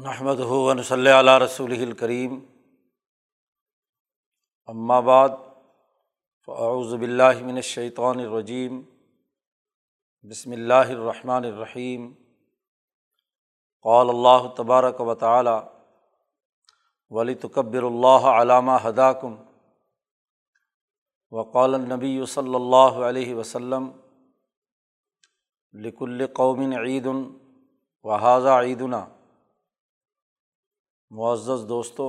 نحمدہ و نصلی علی رسولہ الکریم، اما بعد فاعوذ باللہ من الشیطان الرجیم، بسم اللہ الرحمن الرحیم۔ قال اللہ تبارک و تعالی وَلِتُكَبِّرُوا اللَّهَ عَلَىٰ مَا هَدَاكُمْ۔ وقال النبی صلی اللہ علیہ وسلم لِكُلِّ قَوْمٍ عِیدٌ وَهَٰذَا عِیدُنَا۔ معزز دوستو،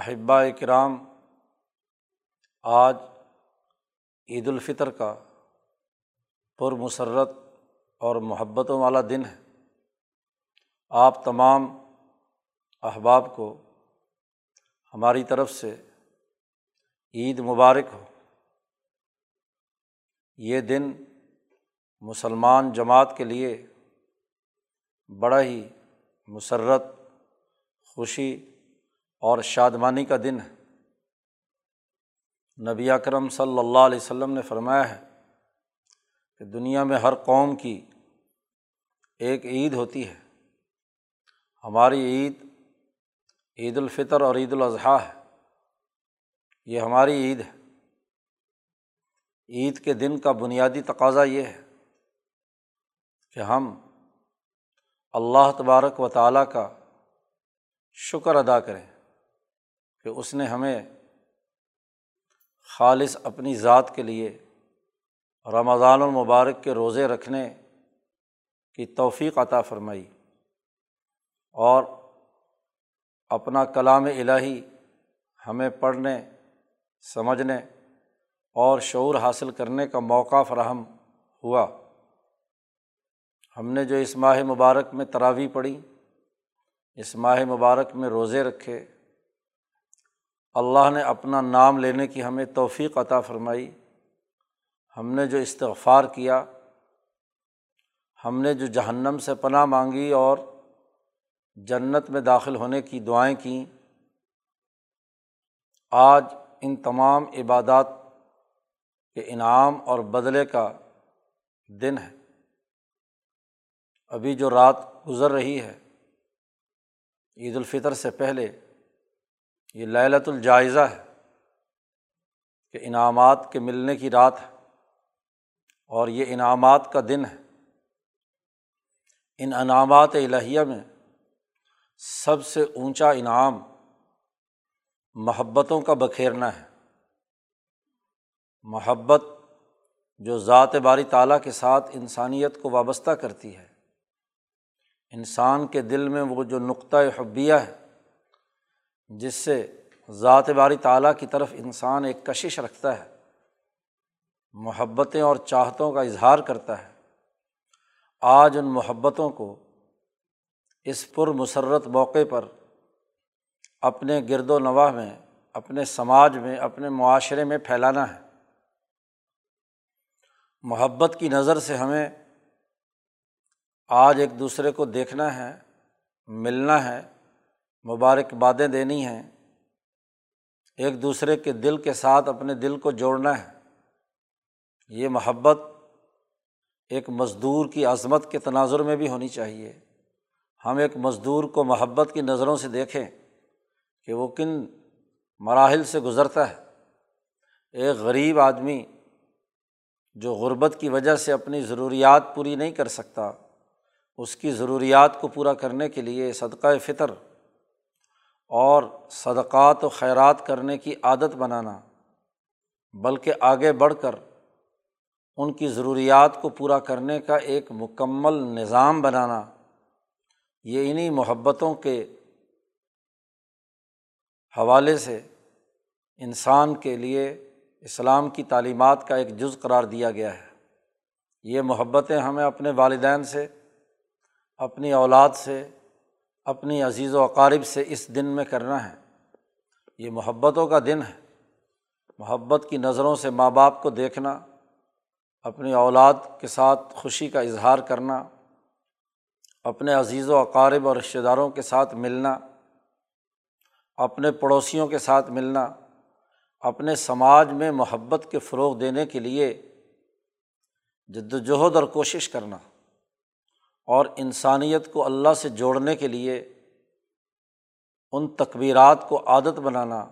احباء کرام، آج عید الفطر کا پرمسرت اور محبتوں والا دن ہے۔ آپ تمام احباب کو ہماری طرف سے عید مبارک ہو۔ یہ دن مسلمان جماعت کے لیے بڑا ہی مسرت، خوشی اور شادمانی کا دن ہے۔ نبی اکرم صلی اللہ علیہ وسلم نے فرمایا ہے کہ دنیا میں ہر قوم کی ایک عید ہوتی ہے۔ ہماری عید عید الفطر اور عید الاضحیٰ ہے، یہ ہماری عید ہے۔ عید کے دن کا بنیادی تقاضا یہ ہے کہ ہم اللہ تبارک و تعالیٰ کا شکر ادا کریں کہ اس نے ہمیں خالص اپنی ذات کے لیے رمضان المبارک کے روزے رکھنے کی توفیق عطا فرمائی، اور اپنا کلام الہی ہمیں پڑھنے، سمجھنے اور شعور حاصل کرنے کا موقع فراہم ہوا۔ ہم نے جو اس ماہ مبارک میں تراویح پڑھی، اس ماہ مبارک میں روزے رکھے، اللہ نے اپنا نام لینے کی ہمیں توفیق عطا فرمائی، ہم نے جو استغفار کیا، ہم نے جو جہنم سے پناہ مانگی اور جنت میں داخل ہونے کی دعائیں کیں، آج ان تمام عبادات کے انعام اور بدلے کا دن ہے۔ ابھی جو رات گزر رہی ہے عید الفطر سے پہلے، یہ لیلۃ الجائزہ ہے کہ انعامات کے ملنے کی رات ہے اور یہ انعامات کا دن ہے۔ ان انعامات الہیہ میں سب سے اونچا انعام محبتوں کا بکھیرنا ہے۔ محبت جو ذات باری تعالیٰ کے ساتھ انسانیت کو وابستہ کرتی ہے، انسان کے دل میں وہ جو نقطۂ حبیہ ہے جس سے ذات باری تعالیٰ کی طرف انسان ایک کشش رکھتا ہے، محبتیں اور چاہتوں کا اظہار کرتا ہے، آج ان محبتوں کو اس پرمسرت موقع پر اپنے گرد و نواح میں، اپنے سماج میں، اپنے معاشرے میں پھیلانا ہے۔ محبت کی نظر سے ہمیں آج ایک دوسرے کو دیکھنا ہے، ملنا ہے، مبارکبادیں دینی ہیں، ایک دوسرے کے دل کے ساتھ اپنے دل کو جوڑنا ہے۔ یہ محبت ایک مزدور کی عظمت کے تناظر میں بھی ہونی چاہیے۔ ہم ایک مزدور کو محبت کی نظروں سے دیکھیں کہ وہ کن مراحل سے گزرتا ہے۔ ایک غریب آدمی جو غربت کی وجہ سے اپنی ضروریات پوری نہیں کر سکتا، اس کی ضروریات کو پورا کرنے کے لیے صدقہ فطر اور صدقات و خیرات کرنے کی عادت بنانا، بلکہ آگے بڑھ کر ان کی ضروریات کو پورا کرنے کا ایک مکمل نظام بنانا، یہ انہی محبتوں کے حوالے سے انسان کے لیے اسلام کی تعلیمات کا ایک جز قرار دیا گیا ہے۔ یہ محبتیں ہمیں اپنے والدین سے، اپنی اولاد سے، اپنی عزیز و اقارب سے اس دن میں کرنا ہے۔ یہ محبتوں کا دن ہے۔ محبت کی نظروں سے ماں باپ کو دیکھنا، اپنی اولاد کے ساتھ خوشی کا اظہار کرنا، اپنے عزیز و اقارب اور رشتہ داروں کے ساتھ ملنا، اپنے پڑوسیوں کے ساتھ ملنا، اپنے سماج میں محبت کے فروغ دینے کے لیے جد و جہد اور کوشش کرنا، اور انسانیت کو اللہ سے جوڑنے کے لیے ان تکبیرات کو عادت بنانا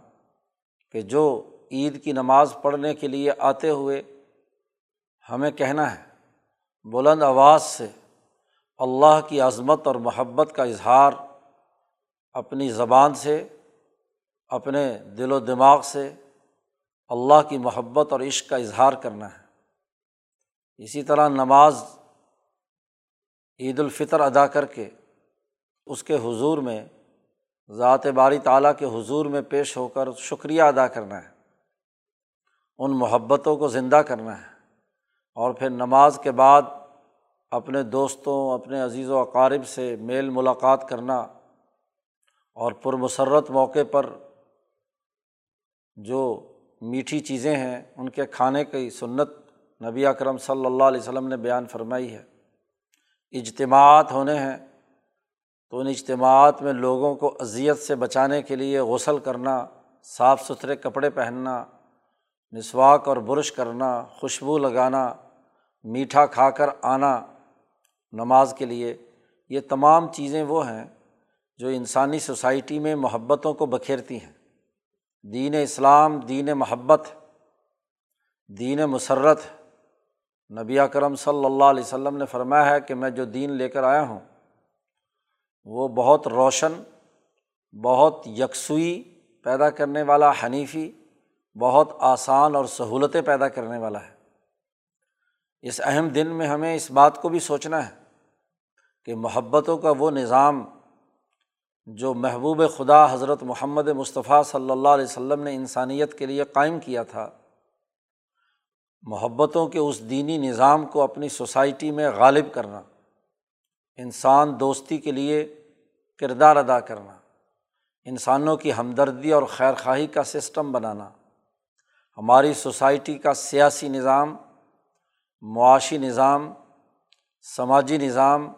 کہ جو عید کی نماز پڑھنے کے لیے آتے ہوئے ہمیں کہنا ہے بلند آواز سے اللہ کی عظمت اور محبت کا اظہار اپنی زبان سے، اپنے دل و دماغ سے اللہ کی محبت اور عشق کا اظہار کرنا ہے۔ اسی طرح نماز عید الفطر ادا کر کے اس کے حضور میں، ذات باری تعالیٰ کے حضور میں پیش ہو کر شکریہ ادا کرنا ہے، ان محبتوں کو زندہ کرنا ہے، اور پھر نماز کے بعد اپنے دوستوں، اپنے عزیز و اقارب سے میل ملاقات کرنا، اور پرمسرت موقع پر جو میٹھی چیزیں ہیں ان کے کھانے کی سنت نبی اکرم صلی اللہ علیہ وسلم نے بیان فرمائی ہے۔ اجتماعات ہونے ہیں تو ان اجتماعات میں لوگوں کو اذیت سے بچانے کے لیے غسل کرنا، صاف ستھرے کپڑے پہننا، مسواک اور برش کرنا، خوشبو لگانا، میٹھا کھا کر آنا نماز کے لیے، یہ تمام چیزیں وہ ہیں جو انسانی سوسائٹی میں محبتوں کو بکھیرتی ہیں۔ دین اسلام دین محبت، دین مسرت، نبی اکرم صلی اللہ علیہ وسلم نے فرمایا ہے کہ میں جو دین لے کر آیا ہوں وہ بہت روشن، بہت یکسوئی پیدا کرنے والا، حنیفی، بہت آسان اور سہولتیں پیدا کرنے والا ہے۔ اس اہم دن میں ہمیں اس بات کو بھی سوچنا ہے کہ محبتوں کا وہ نظام جو محبوب خدا حضرت محمد مصطفیٰ صلی اللہ علیہ وسلم نے انسانیت کے لیے قائم کیا تھا، محبتوں کے اس دینی نظام کو اپنی سوسائٹی میں غالب کرنا، انسان دوستی کے لیے کردار ادا کرنا، انسانوں کی ہمدردی اور خیرخواہی کا سسٹم بنانا، ہماری سوسائٹی کا سیاسی نظام، معاشی نظام، سماجی نظام،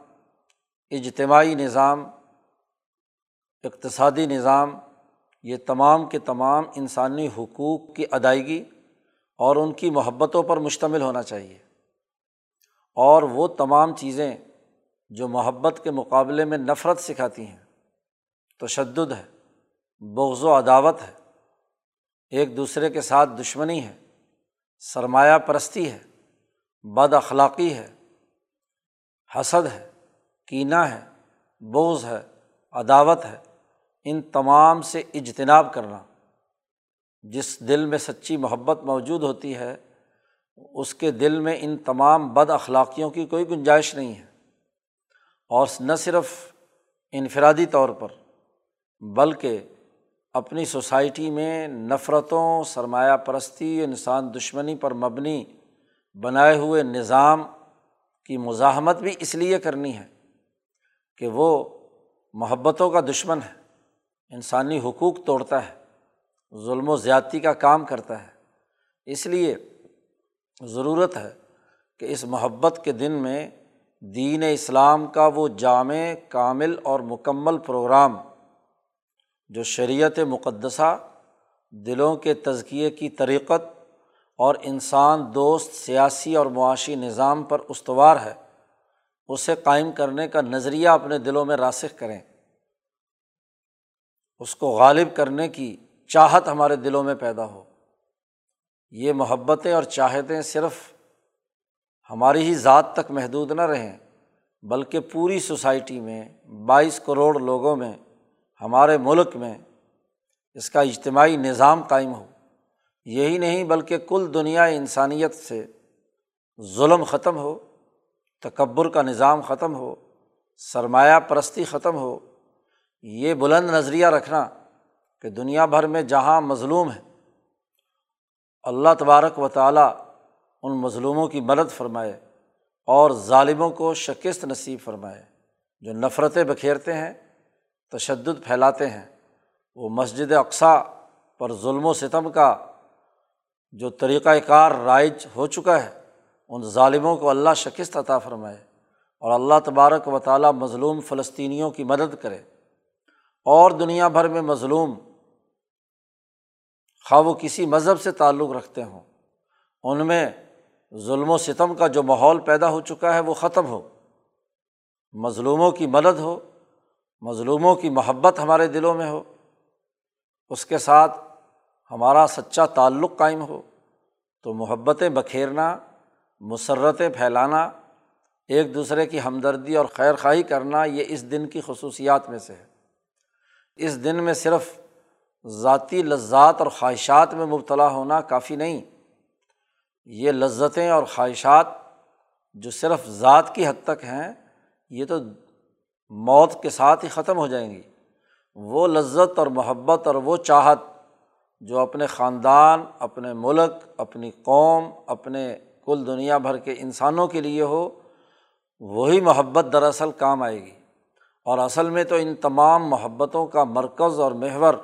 اجتماعی نظام، اقتصادی نظام، یہ تمام کے تمام انسانی حقوق کی ادائیگی اور ان کی محبتوں پر مشتمل ہونا چاہیے، اور وہ تمام چیزیں جو محبت کے مقابلے میں نفرت سکھاتی ہیں، تشدد ہے، بغض و عداوت ہے، ایک دوسرے کے ساتھ دشمنی ہے، سرمایہ پرستی ہے، بد اخلاقی ہے، حسد ہے، کینہ ہے، بغض ہے، عداوت ہے، ان تمام سے اجتناب کرنا۔ جس دل میں سچی محبت موجود ہوتی ہے اس کے دل میں ان تمام بد اخلاقیوں کی کوئی گنجائش نہیں ہے، اور نہ صرف انفرادی طور پر بلکہ اپنی سوسائٹی میں نفرتوں، سرمایہ پرستی، انسان دشمنی پر مبنی بنائے ہوئے نظام کی مزاحمت بھی اس لیے کرنی ہے کہ وہ محبتوں کا دشمن ہے، انسانی حقوق توڑتا ہے، ظلم و زیادتی کا کام کرتا ہے۔ اس لیے ضرورت ہے کہ اس محبت کے دن میں دین اسلام کا وہ جامع، کامل اور مکمل پروگرام جو شریعت مقدسہ، دلوں کے تزکیے کی طریقت اور انسان دوست سیاسی اور معاشی نظام پر استوار ہے، اسے قائم کرنے کا نظریہ اپنے دلوں میں راسخ کریں، اس کو غالب کرنے کی چاہت ہمارے دلوں میں پیدا ہو۔ یہ محبتیں اور چاہتیں صرف ہماری ہی ذات تک محدود نہ رہیں بلکہ پوری سوسائٹی میں، 22 کروڑ لوگوں میں، ہمارے ملک میں اس کا اجتماعی نظام قائم ہو۔ یہی نہیں بلکہ کل دنیا انسانیت سے ظلم ختم ہو، تکبر کا نظام ختم ہو، سرمایہ پرستی ختم ہو۔ یہ بلند نظریہ رکھنا کہ دنیا بھر میں جہاں مظلوم ہے اللہ تبارک و تعالیٰ ان مظلوموں کی مدد فرمائے اور ظالموں کو شکست نصیب فرمائے، جو نفرتیں بکھیرتے ہیں، تشدد پھیلاتے ہیں۔ وہ مسجد اقصیٰ پر ظلم و ستم کا جو طریقۂ کار رائج ہو چکا ہے، ان ظالموں کو اللہ شکست عطا فرمائے، اور اللہ تبارک و تعالیٰ مظلوم فلسطینیوں کی مدد کرے، اور دنیا بھر میں مظلوم، خواہ وہ کسی مذہب سے تعلق رکھتے ہوں، ان میں ظلم و ستم کا جو ماحول پیدا ہو چکا ہے وہ ختم ہو، مظلوموں کی مدد ہو، مظلوموں کی محبت ہمارے دلوں میں ہو، اس کے ساتھ ہمارا سچا تعلق قائم ہو، تو محبتیں بکھیرنا، مسرتیں پھیلانا، ایک دوسرے کی ہمدردی اور خیر خواہی کرنا، یہ اس دن کی خصوصیات میں سے ہے۔ اس دن میں صرف ذاتی لذات اور خواہشات میں مبتلا ہونا کافی نہیں، یہ لذتیں اور خواہشات جو صرف ذات کی حد تک ہیں، یہ تو موت کے ساتھ ہی ختم ہو جائیں گی۔ وہ لذت اور محبت اور وہ چاہت جو اپنے خاندان، اپنے ملک، اپنی قوم، اپنے کل دنیا بھر کے انسانوں کے لیے ہو، وہی محبت دراصل کام آئے گی۔ اور اصل میں تو ان تمام محبتوں کا مرکز اور محور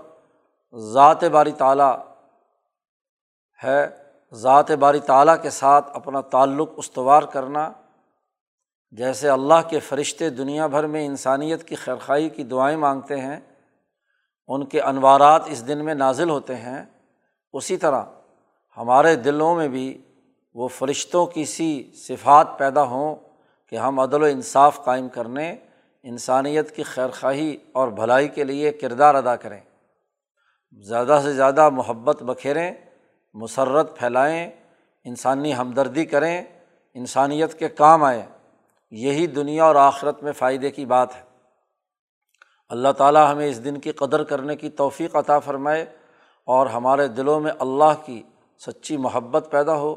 ذات باری تعالیٰ ہے۔ ذات باری تعالیٰ کے ساتھ اپنا تعلق استوار کرنا، جیسے اللہ کے فرشتے دنیا بھر میں انسانیت کی خیرخواہی کی دعائیں مانگتے ہیں، ان کے انوارات اس دن میں نازل ہوتے ہیں، اسی طرح ہمارے دلوں میں بھی وہ فرشتوں کی سی صفات پیدا ہوں کہ ہم عدل و انصاف قائم کرنے، انسانیت کی خیرخواہی اور بھلائی کے لیے کردار ادا کریں۔ زیادہ سے زیادہ محبت بکھیریں، مسرت پھیلائیں، انسانی ہمدردی کریں، انسانیت کے کام آئیں، یہی دنیا اور آخرت میں فائدے کی بات ہے۔ اللہ تعالیٰ ہمیں اس دن کی قدر کرنے کی توفیق عطا فرمائے، اور ہمارے دلوں میں اللہ کی سچی محبت پیدا ہو،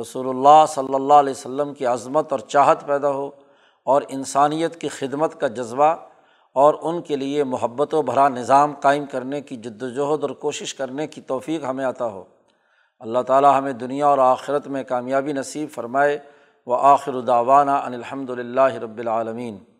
رسول اللہ صلی اللہ علیہ وسلم کی عظمت اور چاہت پیدا ہو، اور انسانیت کی خدمت کا جذبہ اور ان کے لیے محبت و بھرا نظام قائم کرنے کی جد وجہد اور کوشش کرنے کی توفیق ہمیں عطا ہو۔ اللہ تعالیٰ ہمیں دنیا اور آخرت میں کامیابی نصیب فرمائے۔ وآخر دعوانا ان الحمد للہ رب العالمین۔